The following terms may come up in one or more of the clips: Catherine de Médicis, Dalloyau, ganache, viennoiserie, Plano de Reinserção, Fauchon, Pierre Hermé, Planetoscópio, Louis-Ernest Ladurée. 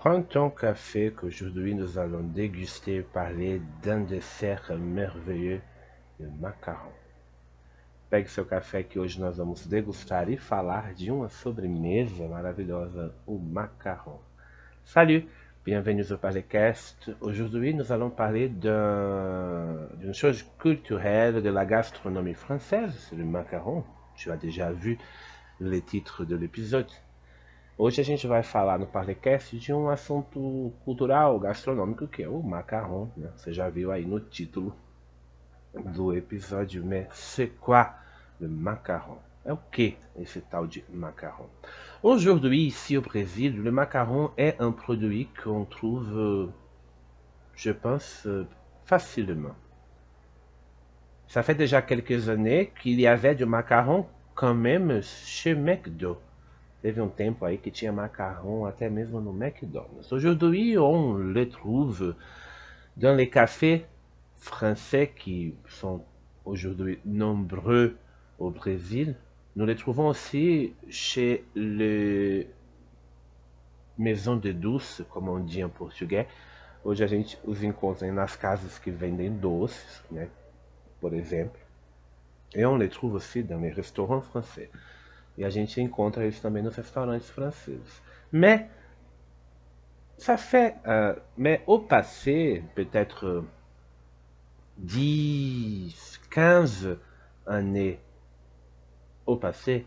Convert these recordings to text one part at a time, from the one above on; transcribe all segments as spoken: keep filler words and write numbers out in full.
Prends ton café qu'aujourd'hui nous allons déguster, parler d'un dessert merveilleux de macarrão. Pegue seu café que hoje nós vamos degustar e falar de uma sobremesa maravilhosa, o macarrão. Salut, bienvenue au podcast. Aujourd'hui nous allons parler d'une chose culturelle de la gastronomie française, c'est le macarrão. Tu as déjà vu le titre de l'épisode. Hoje a gente vai falar no podcast de um assunto cultural, gastronômico, que é o macarrão, né? Você já viu aí no título do episódio, mais c'est quoi le macarrão? É o que esse tal de macarrão? Aujourd'hui, ici au Brésil, le macarrão é um produit qu'on trouve, je pense, facilement. Ça fait déjà quelques années qu'il y avait du macarrão quand même chez McDo. Teve um tempo aí que tinha macarrão até mesmo no McDonald's. Aujourd'hui, on le trouve dans les cafés français qui sont aujourd'hui nombreux au Brésil. Nous les trouvons aussi chez les maisons de doces, comme on dit em português. Hoje a gente os encontra nas casas que vendem doces, né? Por exemplo. E on les trouve aussi dans les restaurants français. E a gente encontra eles também nos restaurantes franceses. Mais, ça fait, euh, mais au passé, peut-être dix, quinze années au passé,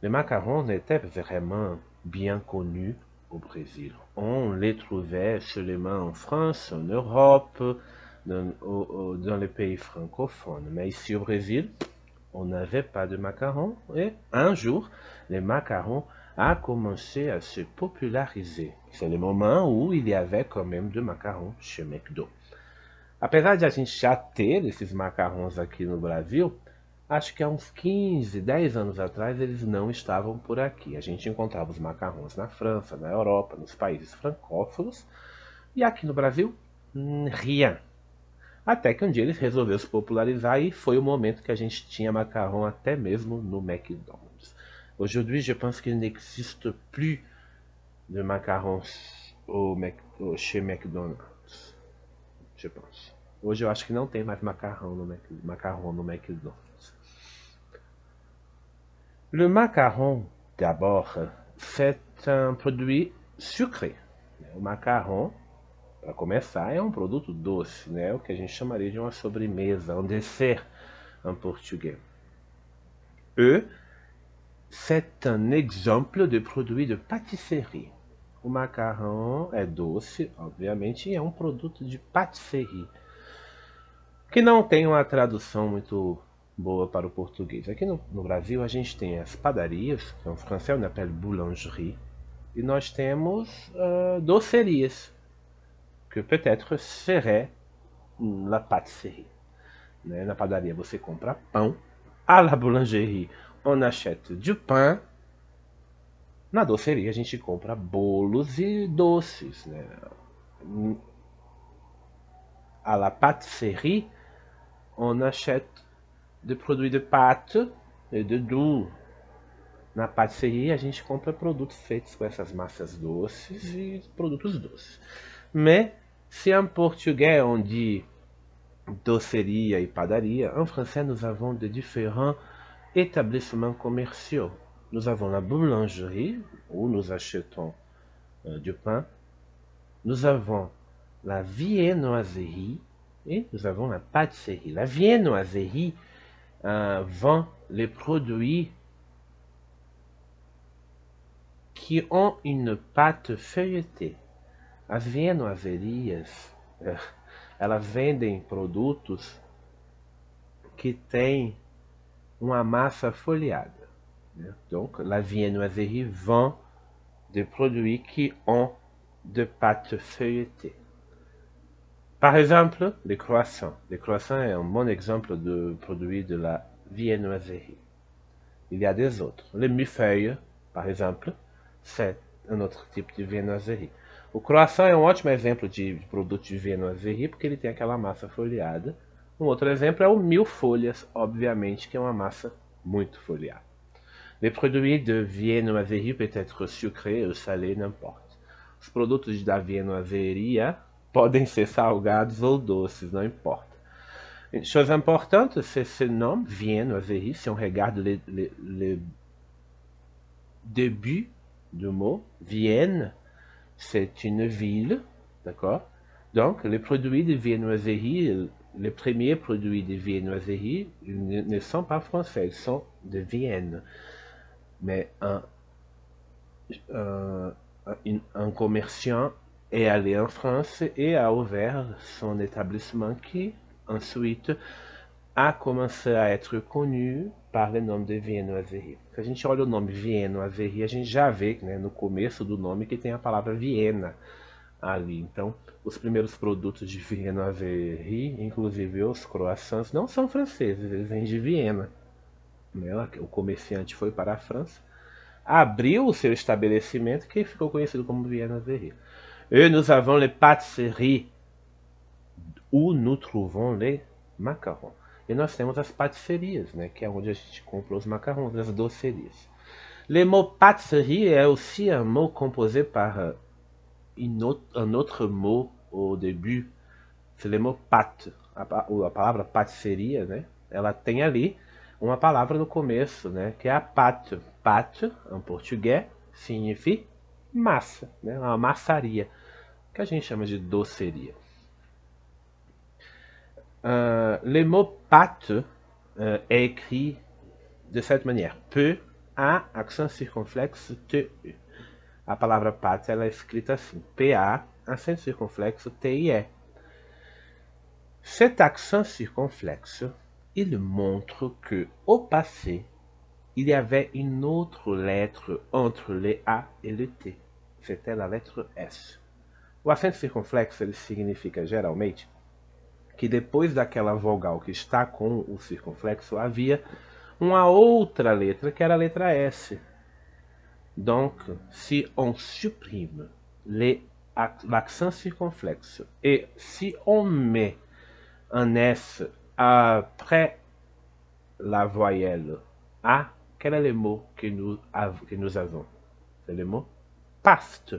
le macaron n'était vraiment bien connu au Brésil. On les trouvait seulement en France, en Europe, dans, au, au, dans les pays francophones. Mais ici au Brésil, on n'avait pas de macarons et un jour, les macarons a commencé à se populariser. C'est le moment où il y avait quand même de macarons chez McDo. Apesar de a gente já ter esses macarrons aqui no Brasil, acho que há uns quinze, dez anos atrás eles não estavam por aqui. A gente encontrava os macarrons na França, na Europa, nos países francófonos e aqui no Brasil, rien. Até que um dia eles resolveram se popularizar e foi o momento que a gente tinha macarrão até mesmo no McDonald's. Aujourd'hui, je pense qu'il n'existe plus de macarrons au Mac... chez McDonald's. Je pense. Hoje eu acho que não tem mais macarrão no, Mac... macarrão no McDonald's. Le macarrão, d'abord, c'est un produit sucré. O macarrão, para começar, é um produto doce, né? O que a gente chamaria de uma sobremesa, um dessert em português. E c'est un exemple de produit de pâtisserie. O macarrão é doce, obviamente, e é um produto de pâtisserie, que não tem uma tradução muito boa para o português. Aqui no, no Brasil a gente tem as padarias, que em francês on appelle boulangerie, e nós temos uh, docerias, que peut-être serait la pâtisserie. Né? Na padaria você compra pão, à la boulangerie on achète du pain, na doceria a gente compra bolos e doces. Né? À la pâtisserie on achète des produits de pâte e de doux. Na pâtisseria a gente compra produtos feitos com essas massas doces e produtos doces. Mais se en portugais on dit doceria et padaria, en français nous avons de différents établissements commerciaux. Nous avons la boulangerie où nous achetons euh, du pain, nous avons la viennoiserie et nous avons la pâtisserie. La viennoiserie euh, vend les produits qui ont une pâte feuilletée. As viennoiserias, elas vendem produtos que têm uma massa folheada. Né? Então, la viennoiserie vend des produits qui ont de pâte feuilletée. Par exemple, les croissants. Les croissants est un bon exemple de produit de la viennoiserie. Il y a des autres. Les millefeuilles, par exemple, c'est un autre type de viennoiserie. O croissant é um ótimo exemplo de produto de viennoiserie, porque ele tem aquela massa folheada. Um outro exemplo é o mil folhas, obviamente, que é uma massa muito folheada. Les produits de viennoiserie peuvent être sucrés ou salés, n'importe. Os produtos da viennoiserie podem ser salgados ou doces, não importa. Chose importante, c'est ce nom, viennoiserie, si on regarde le, le, le début du mot, Vienne, c'est une ville, d'accord? Donc, les produits de viennoiserie, les premiers produits de viennoiserie ne, ne sont pas français, ils sont de Vienne. Mais un, un, un, un commerçant est allé en France et a ouvert son établissement qui... ensuite, a começar a ser conhecido pelo nome de viennoiserie. Se a gente olha o nome viennoiserie, a gente já vê, né, no começo do nome que tem a palavra Viena ali. Então, os primeiros produtos de viennoiserie, inclusive os croissants, não são franceses, eles vêm de Viena. O comerciante foi para a França, abriu o seu estabelecimento que ficou conhecido como viennoiserie. E nós avons les pâtisseries, où nous trouvons les macarons. E nós temos as padisserias, né, que é onde a gente compra os macarons, as docerias. Le mot pâtisserie é aussi un mot composé par une autre, un autre mot au début. C'est le mot pâte. A, a palavra pâtisseria, né, ela tem ali uma palavra no começo, né, que é a pâte. Pâte, em português, significa massa, né, uma massaria, que a gente chama de doceria. Uh, le mot pâte uh, est écrit de cette manière. P, A, accent circonflexe, T, E. A palavra pâte ela é escrita assim. P A, accent circonflexe, T, I, E. Cet accent circonflexe, il montre que au passé, il y avait une autre lettre entre le A et le T. C'était la lettre S. O acento circunflexo ele significa geralmente que depois daquela vogal que está com o circunflexo, havia uma outra letra, que era a letra S. Donc, si on supprime l'accent circonflexe et si on met un S après la voyelle A, quel est le mot que nous, que nous avons? C'est le mot paste.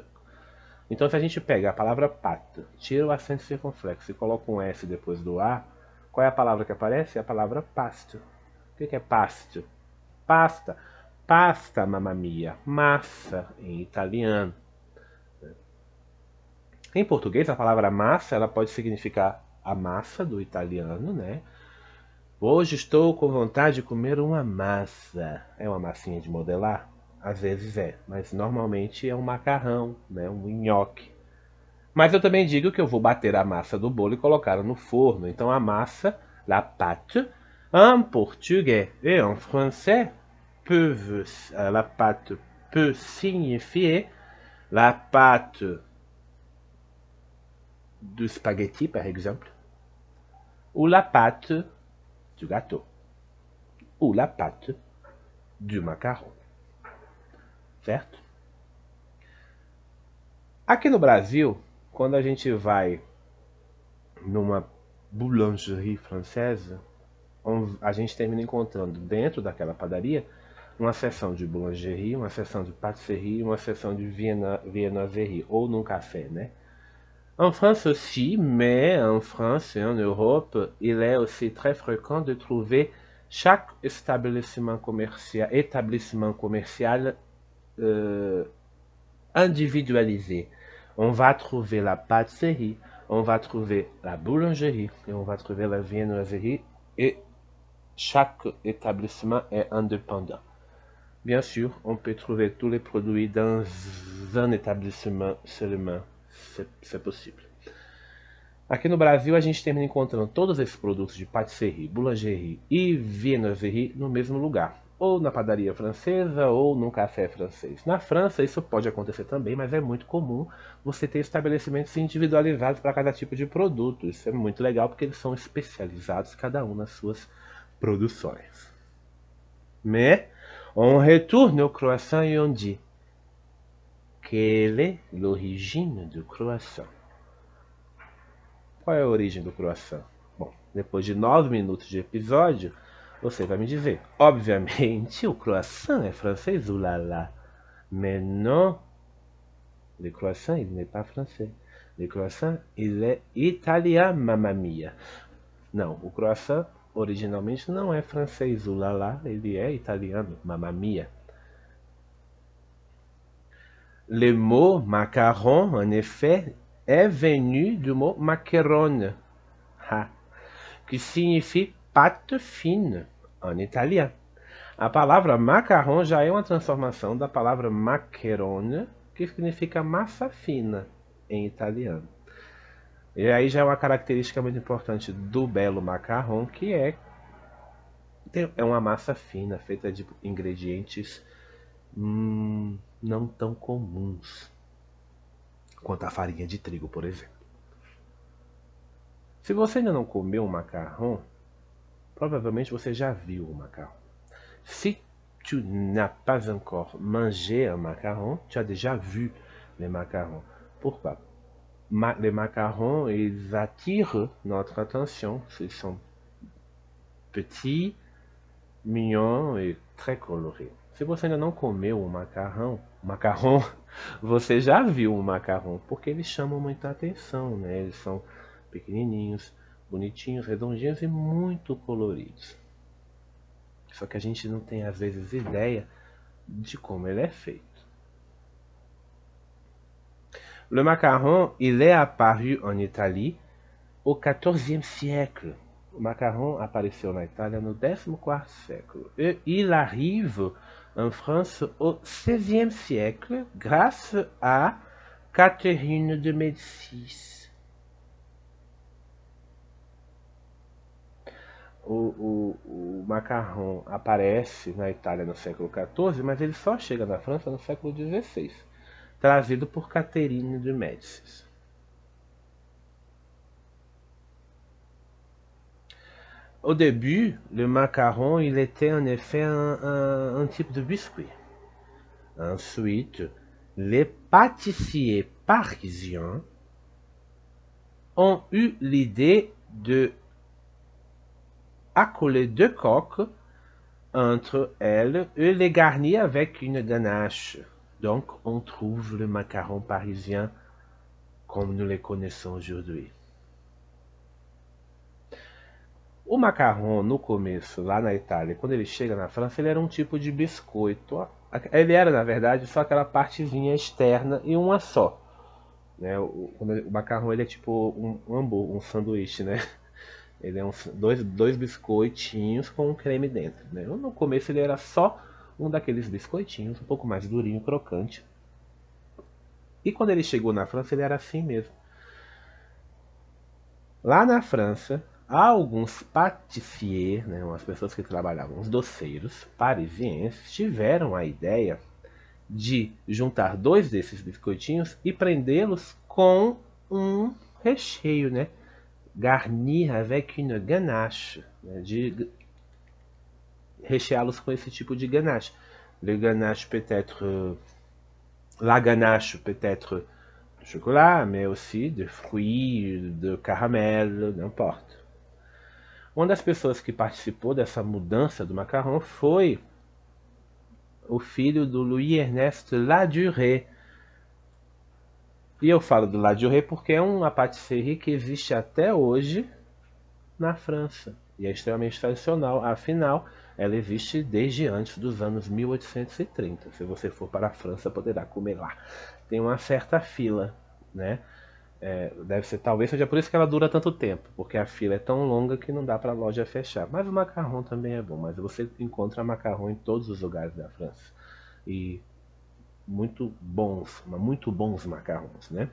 Então, se a gente pega a palavra pâte, tira o acento circunflexo e coloca um S depois do A, qual é a palavra que aparece? É a palavra pasto. O que é pasto? Pasta. Pasta, mamma mia. Massa, em italiano. Em português, a palavra massa ela pode significar a massa do italiano, né? Hoje estou com vontade de comer uma massa. É uma massinha de modelar? Às vezes é, mas normalmente é um macarrão, né, um nhoque. Mas eu também digo que eu vou bater a massa do bolo e colocá-la no forno. Então a massa, la pâte, en portugais et en français, peut, la pâte peut signifier la pâte du spaghetti, par exemple, ou la pâte du gâteau, ou la pâte du macarrão. Certo? Aqui no Brasil, quando a gente vai numa boulangerie francesa, a gente termina encontrando dentro daquela padaria uma seção de boulangerie, uma seção de pâtisserie, uma seção de viennoiserie, ou num café, né? En France aussi, mais en France et en Europe, il est aussi très fréquent de trouver chaque établissement commercial, établissement commercial Euh, individualisé. On va trouver la pâtisserie, on va trouver la boulangerie et on va trouver la viennoiserie, et chaque établissement est indépendant. Bien sûr, on peut trouver tous les produits dans un établissement seulement, c'est possível. Aqui no Brasil a gente termina encontrando todos esses produtos de pâtisserie, boulangerie e viennoiserie no mesmo lugar. Ou na padaria francesa, ou num café francês. Na França isso pode acontecer também, mas é muito comum você ter estabelecimentos individualizados para cada tipo de produto. Isso é muito legal porque eles são especializados, cada um nas suas produções. Mais, on retourne au croissant et on dit: quelle est l'origine du croissant? Qual é a origem do croissant? Bom, depois de nove minutos de episódio, você vai me dizer, obviamente, o croissant é francês, oulala. Mais non, Le croissant, il n'est pas français. Le croissant, il é italien, mamma mia. Não, o croissant originalmente não é francês. O lalá, ele é italiano, mamma mia. Le mot macaron, en effet, é venu do mot macarone, ha, que significa pâte fine, em italiano. A palavra macarrão já é uma transformação da palavra macarone, que significa massa fina, em italiano. E aí já é uma característica muito importante do belo macarrão, que é, é uma massa fina, feita de ingredientes hum, não tão comuns, quanto a farinha de trigo, por exemplo. Se você ainda não comeu um macarrão, provavelmente você já viu o macarrão. Si tu n'as pas encore mangé un macaron, tu as déjà vu les macarons. Pourquoi? Ma les macarons, ils attirent notre attention. Ils sont petits, mignons et très colorés. Se você ainda não comeu um macarrão, macarrão, você já viu um macarrão, porque eles chamam muita atenção, né? Eles são pequenininhos, bonitinhos, redondinhos e muito coloridos. Só que a gente não tem, às vezes, ideia de como ele é feito. Le macaron, il est apparu en Italie au quatorzième siècle. O macarrão apareceu na Itália no décimo quarto século. E il arrive en France au seizième siècle, grâce à Catherine de Médicis. O, o, o macarrão aparece na Itália no século quatorze, mas ele só chega na França no século dezesseis, trazido por Catherine de Médicis. Au début, le macarrão il était en effet un, un, un type de biscuit. Ensuite, les pâtissiers parisiens ont eu l'idée de accoler deux coques entre elles et les garnir avec une ganache. Donc, on trouve le macaron parisien comme nous le connaissons aujourd'hui. O macarrão, no começo, lá na Itália, quando ele chega na França, ele era um tipo de biscoito. Ele era, na verdade, só aquela partezinha externa e uma só. Né? O, o macarrão, ele é tipo um, um hambúrguer, um sanduíche, né? Ele é uns dois, dois biscoitinhos com um creme dentro, né? No começo ele era só um daqueles biscoitinhos, um pouco mais durinho, crocante. E quando ele chegou na França, ele era assim mesmo. Lá na França, há alguns pâtissiers, né, umas pessoas que trabalhavam, os doceiros parisienses, tiveram a ideia de juntar dois desses biscoitinhos e prendê-los com um recheio, né? Garnir avec une ganache, né, de recheá-los com esse tipo de ganache. Le ganache peut être, la ganache peut être chocolat, mais aussi de fruits, de caramel, não importa. Uma das pessoas que participou dessa mudança do macarrão foi o filho do Louis-Ernest Ladurée. E eu falo do Ladurée porque é uma pâtisserie que existe até hoje na França. E é extremamente tradicional, afinal, ela existe desde antes dos anos mil oitocentos e trinta. Se você for para a França, poderá comer lá. Tem uma certa fila, né? É, deve ser, talvez seja por isso que ela dura tanto tempo, porque a fila é tão longa que não dá para a loja fechar. Mas o macarrão também é bom, mas você encontra macarrão em todos os lugares da França. E muito bons, muito bons macarrões, né?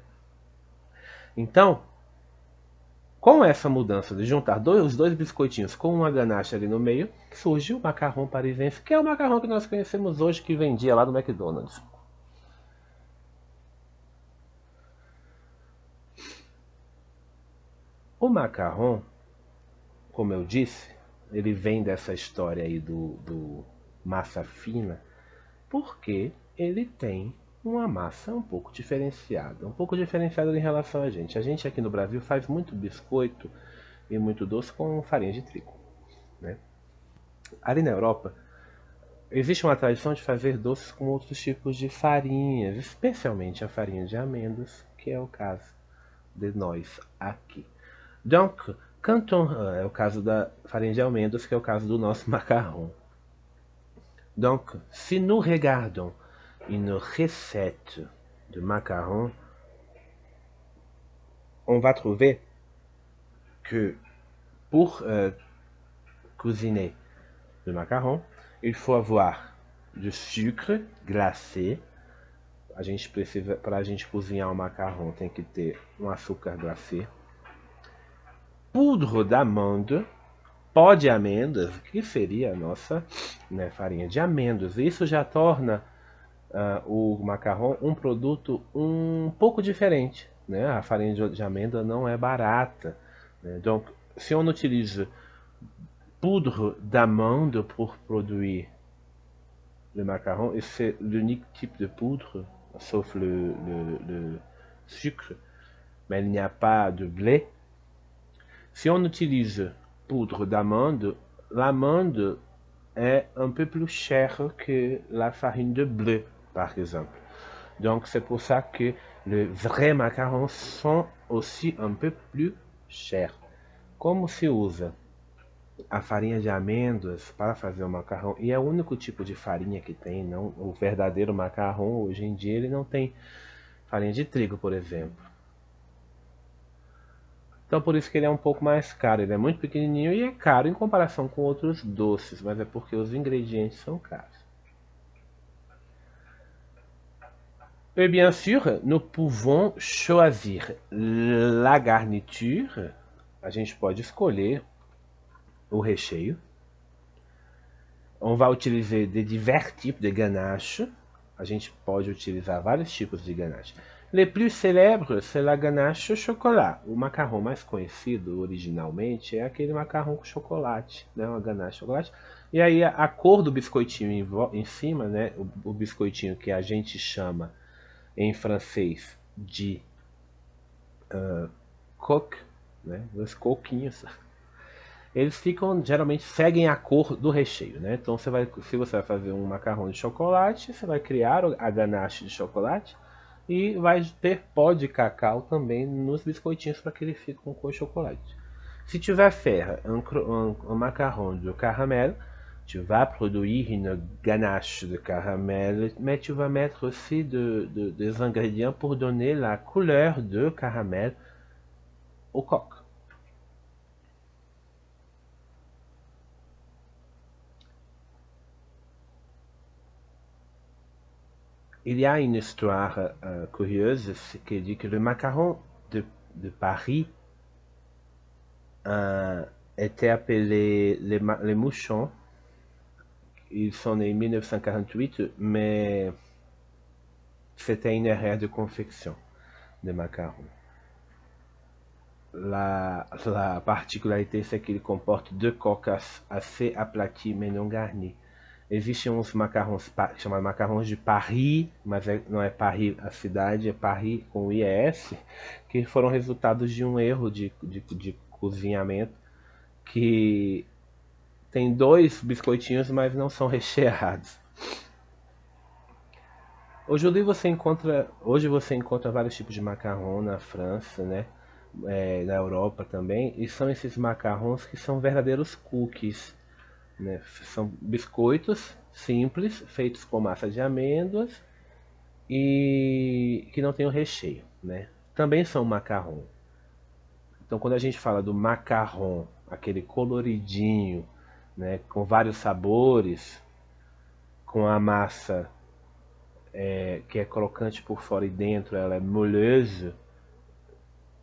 Então, com essa mudança de juntar dois, os dois biscoitinhos com uma ganache ali no meio, surge o macarrão parisiense, que é o macarrão que nós conhecemos hoje, que vendia lá no McDonald's. O macarrão, como eu disse, ele vem dessa história aí do, do massa fina, porque ele tem uma massa um pouco diferenciada, um pouco diferenciada em relação a gente. A gente aqui no Brasil faz muito biscoito e muito doce com farinha de trigo, né? Ali na Europa, Existe uma tradição de fazer doces com outros tipos de farinhas, especialmente a farinha de amêndoas, que é o caso de nós aqui. Donc, canton é o caso da farinha de amêndoas, que é o caso do nosso macarrão. Donc, si nous regardons une recette de macarons, on va trouver que pour euh, cuisiner le macaron, il faut avoir du sucre glacé. A gente precisa, para a gente cozinhar o macarrão, tem que ter um açúcar glacé. Poudre d'amande, pó de amêndoas, que seria a nossa, né, farinha de amêndoas. Isso já torna uh, o macarrão um produto um pouco diferente, né? A farinha de, de amêndoa não é barata, né? Então, se on utilise poudre d'amande pour produire le macaron, et c'est l'unique type de poudre, sauf le, le, le sucre, mais il n'y a pas de blé. Si on utilise poudre d'amande, l'amande est un peu plus chère que la farine de blé, par exemple. Donc c'est pour ça que les vrais macarons sont aussi un peu plus chers. Como se usa a farinha de amêndoas para fazer o macarrão, e é o único tipo de farinha que tem, não, o verdadeiro macarrão hoje em dia ele não tem farinha de trigo, por exemplo. Então por isso que ele é um pouco mais caro, ele é muito pequenininho e é caro em comparação com outros doces, mas é porque os ingredientes são caros. Et bien sûr, nous pouvons choisir la garniture. A gente pode escolher o recheio. On va utiliser de divers types de ganache. A gente pode utilizar vários tipos de ganache. Les plus célèbres, c'est la ganache au chocolat. O macarrão mais conhecido originalmente é aquele macarrão com chocolate, né? Uma ganache de chocolate. E aí a cor do biscoitinho em cima, né? O, o biscoitinho que a gente chama em francês de uh, coque, né? Os coquinhos, eles ficam, geralmente seguem a cor do recheio, né? Então você vai, se você vai fazer um macarrão de chocolate, você vai criar a ganache de chocolate e vai ter pó de cacau também nos biscoitinhos para que eles fiquem com cor de chocolate. Se tiver ferro, um, um macarrão de caramel, tu vas produire une ganache de caramel, mais tu vas mettre aussi de, de, des ingrédients pour donner la couleur de caramel au coq. Il y a une histoire euh, curieuse qui dit que le macaron de, de Paris euh, était appelé les, les mouchons. Ils sont nés en mil neuf cent quarante-huit, mais c'était une erreur de confection de macarons. La, la particularité, c'est qu'il comporte deux coques assez aplaties mais non garnies. Existem uns macarrons chamados macarrons de Paris, mas é, não é Paris a cidade, é Paris com I S, que foram resultados de um erro de, de, de cozinhamento, que tem dois biscoitinhos, mas não são recheados. Hoje você encontra, hoje você encontra vários tipos de macarrão na França, né? É, na Europa também, e são esses macarrons que são verdadeiros cookies. Né? São biscoitos simples, feitos com massa de amêndoas e que não tem o recheio, né? Também são macarrão. Então quando a gente fala do macarrão, aquele coloridinho, né, com vários sabores, com a massa é, que é crocante por fora e dentro, ela é moleuse,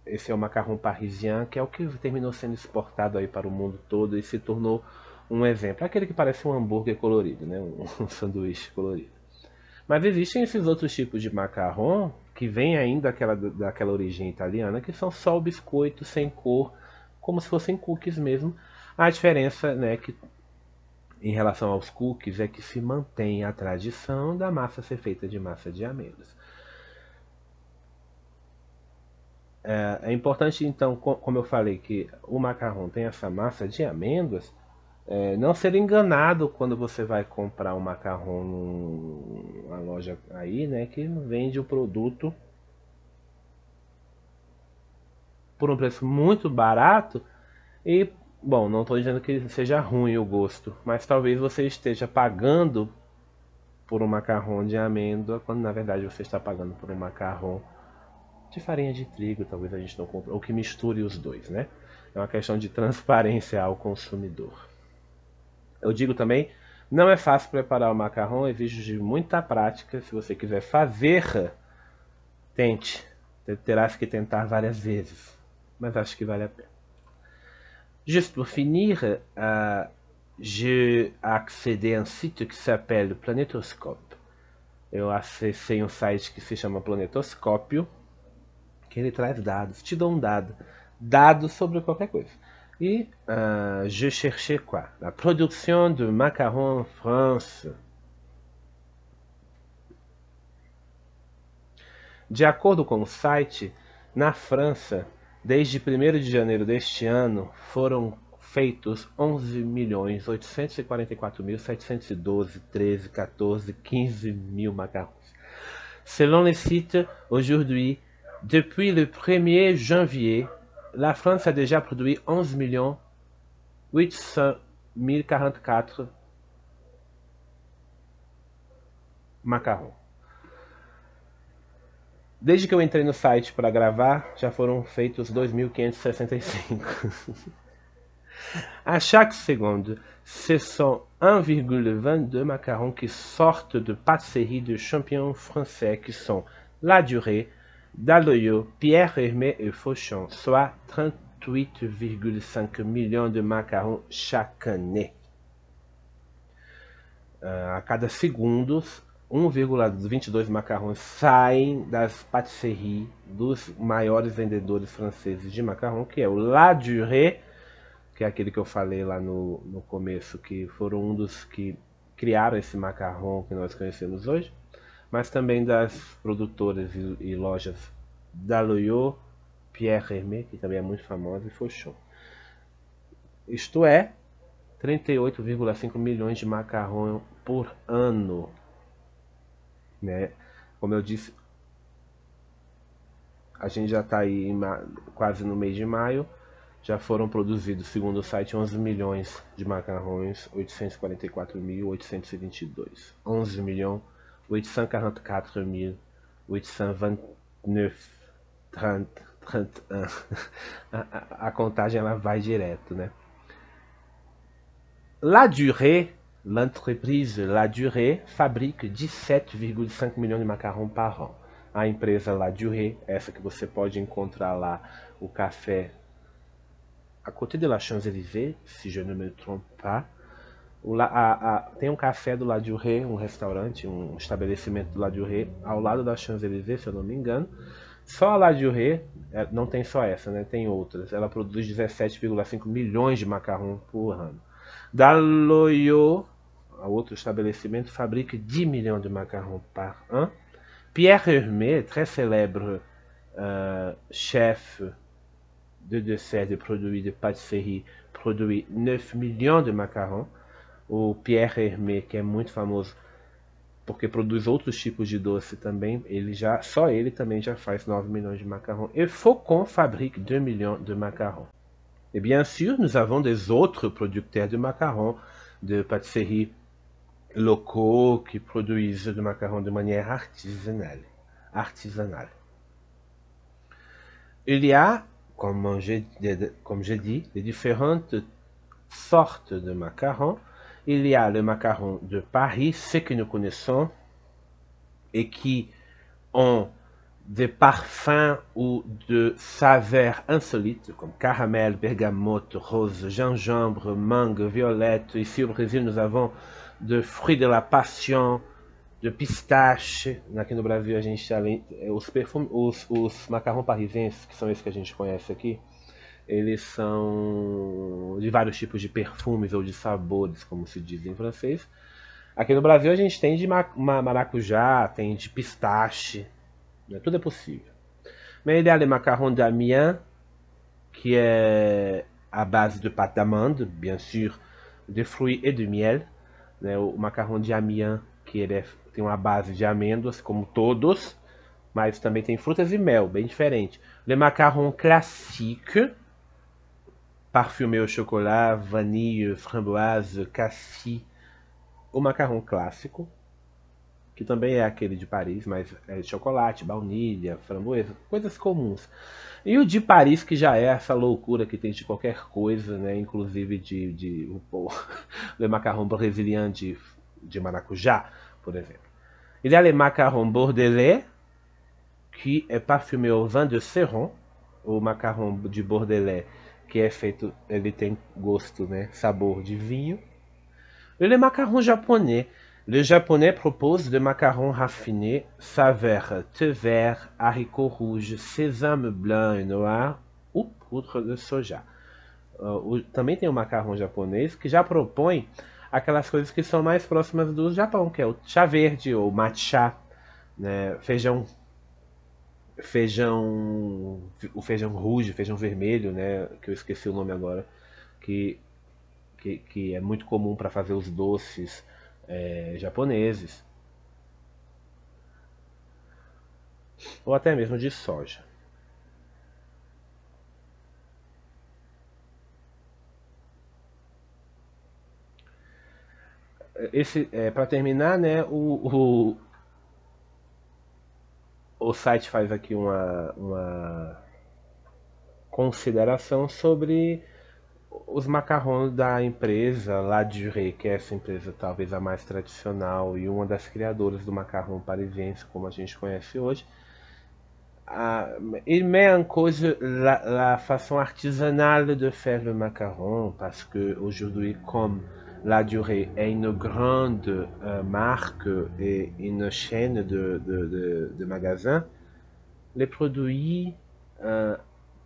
esse é o macarrão parisien, que é o que terminou sendo exportado aí para o mundo todo e se tornou um exemplo, aquele que parece um hambúrguer colorido, né? um, um sanduíche colorido. Mas existem esses outros tipos de macarrão, que vem ainda daquela, daquela origem italiana, que são só o biscoito sem cor, como se fossem cookies mesmo. A diferença, né, que, em relação aos cookies, é que se mantém a tradição da massa ser feita de massa de amêndoas. É, é importante, então, como eu falei, que o macarrão tem essa massa de amêndoas, É, não ser enganado quando você vai comprar um macarrão numa loja aí, né, que vende o produto por um preço muito barato e, bom, não estou dizendo que seja ruim o gosto, mas talvez você esteja pagando por um macarrão de amêndoa, quando na verdade você está pagando por um macarrão de farinha de trigo, talvez a gente não compre, ou que misture os dois, né? É uma questão de transparência ao consumidor. Eu digo também, não é fácil preparar o macarrão, exige muita prática. Se você quiser fazer, tente. Terás que tentar várias vezes, mas acho que vale a pena. Juste pour finir, uh, j'ai accédé à un site que s'appelle Planetoscópio. Eu acessei um site que se chama Planetoscópio, que ele traz dados, te dá um dado, dados sobre qualquer coisa. Et euh, je cherchais quoi? La production de macarons en France. De acordo com o site, na França, desde primeiro de janeiro deste ano, foram feitos onze milhões oitocentos e quarenta e quatro mil setecentos e doze, treze, quatorze, quinze mil macarons. Selon les sites, aujourd'hui, depuis le premier janvier, la France a déjà produit onze millions oitocentos mil e quarenta e quatro macarrons. Desde que eu entrei no site para gravar, já foram feitos dois mil quinhentos e sessenta e cinco. A chaque seconde, ce sont um vírgula vinte e dois macarons qui sortent de pâtisseries de champions français qui sont Ladurée, Dalloyau, Pierre Hermé et Fauchon, soit trinta e oito vírgula cinco milhões de macarons chaque année. Uh, a cada segundo, um vírgula vinte e dois macarrons saem das pâtisseries dos maiores vendedores franceses de macarrão, que é o Ladurée, que é aquele que eu falei lá no, no começo, que foram um dos que criaram esse macarrão que nós conhecemos hoje, mas também das produtoras e, e lojas Dalloyau, Pierre Hermé, que também é muito famosa, e Fauchon. Isto é, trinta e oito vírgula cinco milhões de macarrão por ano. Né? Como eu disse, a gente já está aí quase no mês de maio, já foram produzidos, segundo o site, onze milhões de macarrões, oitocentos e quarenta e quatro mil oitocentos e vinte e dois, onze milhões oitocentos e quarenta e quatro mil oitocentos e vinte e nove, trinta, trinta e um. A, a, a contagem ela vai direto, né? Ladurée, l'entreprise Ladurée, fabrica dezessete vírgula cinco milhões de macarrons par an. A empresa Ladurée, essa que você pode encontrar lá, o café à côté de la Champs-Élysées, se je ne me trompe pas. O, a, a, tem um café do Ladurée, um restaurante, um estabelecimento do Ladurée, ao lado da Champs-Élysées, se eu não me engano. Só a Ladurée, não tem só essa, né? Tem outras. Ela produz dezessete vírgula cinco milhões de macarrons por ano. Dalloyau, outro estabelecimento, fabrica dez milhões de macarrons par an. Pierre Hermé, très célèbre euh, chef de dessert de produits de pâtisserie, produit nove milhões de macarrons. O Pierre Hermé, que é muito famoso porque produz outros tipos de doce também, ele já, só ele também já faz nove milhões de macarrons. E Fauchon fabrique dois milhões de macarrons. Et bien sûr, nous avons des autres producteurs de macarons, de pâtisseries locaux qui produisent de macarons de manière artisanale. artisanale. Il y a, comme j'ai comme j'ai dit, les différentes sortes de macarons. Il y a le macaron de Paris, ce que nous connaissons, et qui ont des parfums ou de saveurs insolites, comme caramel, bergamote, rose, gingembre, mangue, violette. Ici au Brésil, nous avons de fruits de la passion, de pistache. Aqui no Brasil, a gente além, os, perfumes, os, os macarrons parisienses, que são esses que a gente conhece aqui, eles são de vários tipos de perfumes ou de sabores, como se diz em francês. Aqui no Brasil a gente tem de maracujá, tem de pistache, né? Tudo é possível. Mais il y a le macaron d'Amiens, que é à base de pâte d'amande, bien sûr, de fruits et de miel, né? O macarrão de amiens, que ele é, tem uma base de amêndoas, como todos, mas também tem frutas e mel, bem diferente. Le macarron classique, parfumé au chocolat, vanille, framboise, cassis. O macarrão clássico, que também é aquele de Paris, mas é chocolate, baunilha, framboesa, coisas comuns. E o de Paris, que já é essa loucura que tem de qualquer coisa, né? Inclusive de, de o, le macarron brésilien de, de maracujá, por exemplo. Il y a le macarron bordelais, que é parfumé au vin de Céron, o macarrão de bordelais, que é feito, ele tem gosto, né? Sabor de vinho. E le macarron japonês. Le japonais propose des macarons raffinés, saveur thé vert, haricots rouges, sésame blanc et noir ou poudre de soja. Uh, o, também tem o macarrão japonês que já propõe aquelas coisas que são mais próximas do Japão, que é o chá verde ou matcha, né? feijão, feijão, o feijão rouge, feijão vermelho, né? Que eu esqueci o nome agora, que, que, que é muito comum para fazer os doces. É, japoneses, ou até mesmo de soja. Esse, é, para terminar, né, o, o o site faz aqui uma uma consideração sobre os macarrons da empresa Ladurée, que é essa empresa talvez a mais tradicional e uma das criadoras do macarrão parisiense, como a gente conhece hoje. Ah, il met en cause la, la façon artisanale de faire le macaron, parce que aujourd'hui, comme Ladurée est une grande euh, marque et une chaîne de, de, de, de magasins, les produits euh,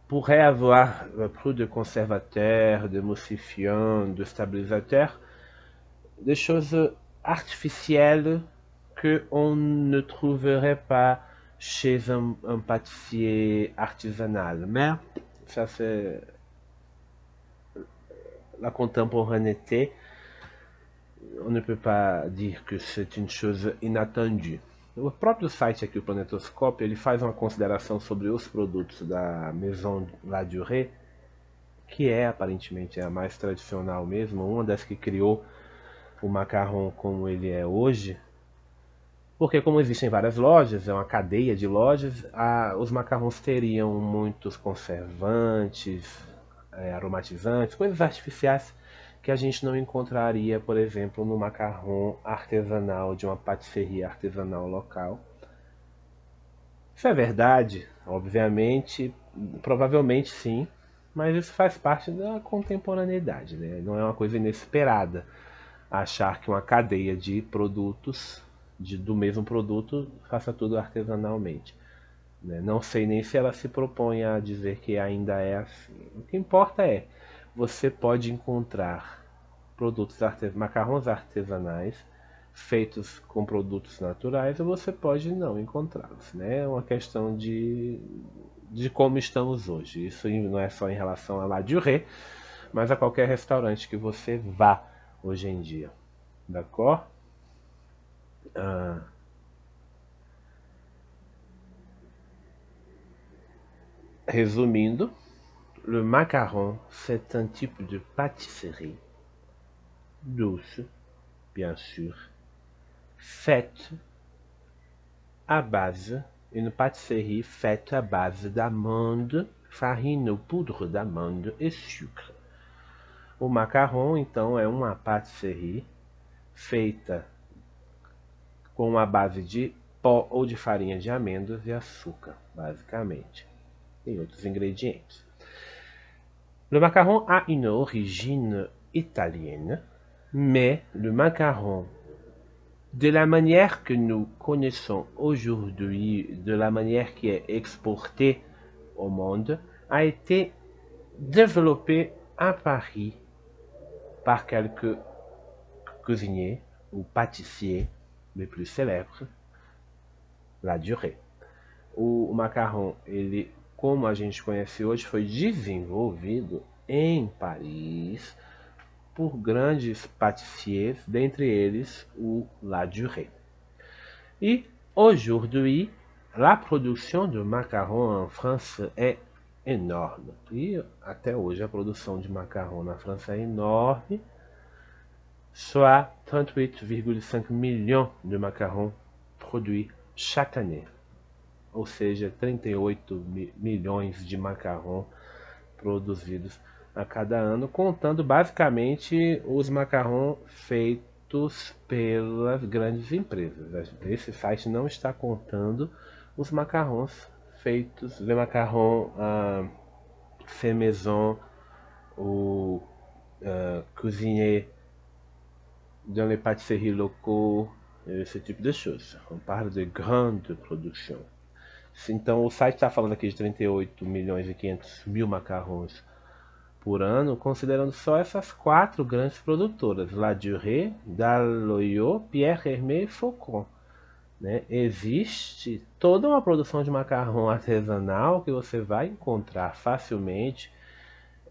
pourrait avoir plus de conservateurs, de emulsifiants, de stabilisateurs, des choses artificielles que on ne trouverait pas chez un, un pâtissier artisanal. Mais ça c'est la contemporanéité, on ne peut pas dire que c'est une chose inattendue. O próprio site aqui, o Planetoscópio, ele faz uma consideração sobre os produtos da Maison Ladurée, que é aparentemente a mais tradicional mesmo, uma das que criou o macarrão como ele é hoje, porque como existem várias lojas, é uma cadeia de lojas, a, os macarrons teriam muitos conservantes, é, aromatizantes, coisas artificiais, que a gente não encontraria, por exemplo, no macarrão artesanal de uma patisserie artesanal local. Isso é verdade, obviamente, provavelmente sim, mas isso faz parte da contemporaneidade, né? Não é uma coisa inesperada achar que uma cadeia de produtos, de, do mesmo produto, faça tudo artesanalmente. Né? Não sei nem se ela se propõe a dizer que ainda é assim. O que importa é, você pode encontrar produtos artes... macarrons artesanais feitos com produtos naturais, ou você pode não encontrá-los, né? É uma questão de... de como estamos hoje. Isso não é só em relação a Ladurée, mas a qualquer restaurante que você vá hoje em dia. D'accord? Ah. Resumindo, le macaron, c'est un type de pâtisserie douce, bien sûr, faite à base, une pâtisserie faite à base d'amandes, farine ou poudre d'amandes et sucre. O macaron, então, é uma pâtisserie feita com a base de pó ou de farinha de amêndoas e açúcar, basicamente, e outros ingredientes. Le macaron a une origine italienne, mais le macaron, de la manière que nous connaissons aujourd'hui, de la manière qui est exportée au monde, a été développé à Paris par quelques cuisiniers ou pâtissiers les plus célèbres, Ladurée. O macaron, ele como a gente conhece hoje, foi desenvolvido em Paris por grandes patissiers, dentre eles o Ladurée. E aujourd'hui, la production de macarons en France est enorme. E até hoje a produção de macarrão na França é enorme. Soit trinta e oito vírgula cinco milhões de macarons produits chaque année. Ou seja, trinta e oito milhões de macarrons produzidos a cada ano, contando basicamente os macarrons feitos pelas grandes empresas. Esse site não está contando os macarrons feitos, les macarons uh, fait maison ou uh, cuisinier dans les pâtisseries locaux, esse tipo de choses. On parle de grande production. Então o site está falando aqui de trinta e oito milhões e quinhentos mil macarrons por ano, considerando só essas quatro grandes produtoras: Ladurée, Dalloyau, Pierre Hermé e Fauchon. Né? Existe toda uma produção de macarrão artesanal que você vai encontrar facilmente,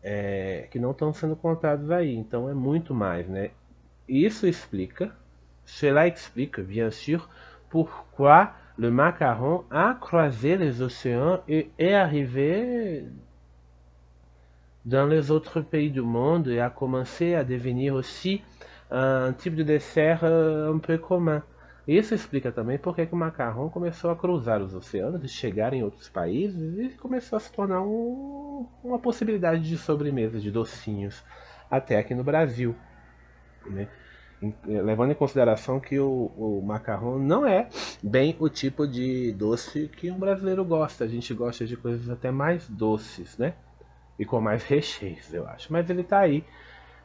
é, que não estão sendo contados aí. Então é muito mais, né? Isso explica, cela explique, bien sûr, pourquoi le macaron a croisé les océans et est arrivé dans les autres pays du monde et a commencé à devenir aussi un type de dessert un peu commun. Isso explica também porque que o macarrão começou a cruzar os oceanos e chegar em outros países e começou a se tornar um, uma possibilidade de sobremesa, de docinhos, até aqui no Brasil, né? Levando em consideração que o, o macarrão não é bem o tipo de doce que um brasileiro gosta. A gente gosta de coisas até mais doces, né? E com mais recheios, eu acho. Mas ele está aí.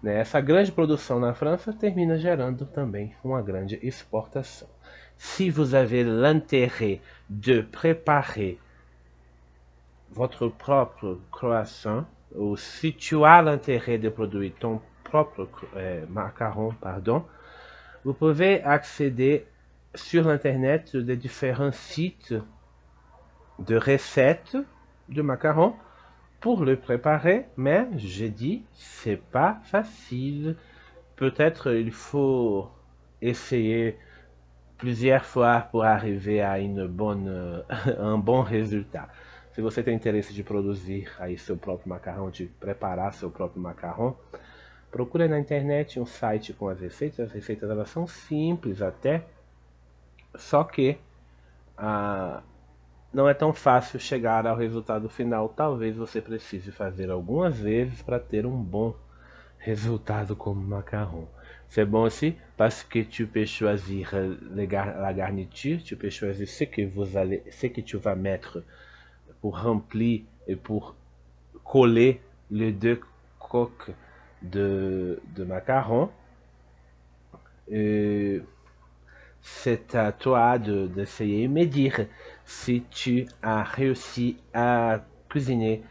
Essa grande produção na França termina gerando também uma grande exportação. Si vous avez l'intérêt de préparer votre propre croissant, ou si tu as l'intérêt de produire ton propre eh, macaron, pardon, vous pouvez accéder sur l'internet des différents sites de recettes de macarons pour le préparer, mais j'ai dit c'est pas facile. Peut-être il faut essayer plusieurs fois pour arriver à une bonne, un bon résultat. Se você tem interesse de produzir aí seu próprio macarrão, de preparar seu próprio macarrão, procure na internet um site com as receitas. As receitas elas são simples até, só que a não é tão fácil chegar ao resultado final. Talvez você precise fazer algumas vezes para ter um bom resultado como macarrão. C'est bon aussi parce que tu peux choisir la garniture, tu peux choisir ce que vous allez, ce que tu vas mettre pour remplir et pour coller les deux coques de, de macarrons. Et c'est à toi de, d'essayer et me dire si tu as réussi à cuisiner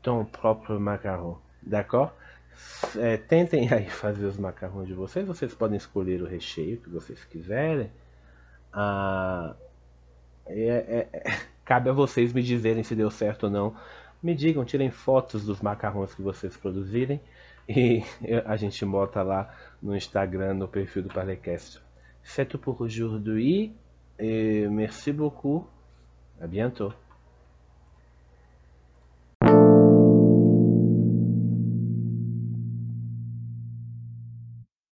ton próprio macarrão, d'accord? É, tentem aí fazer os macarrões de vocês, vocês podem escolher o recheio que vocês quiserem. Ah, é, é, cabe a vocês me dizerem se deu certo ou não. Me digam, tirem fotos dos macarrões que vocês produzirem e a gente bota lá no Instagram, no perfil do Parlecast. C'est tout pour aujourd'hui et merci beaucoup. À bientôt.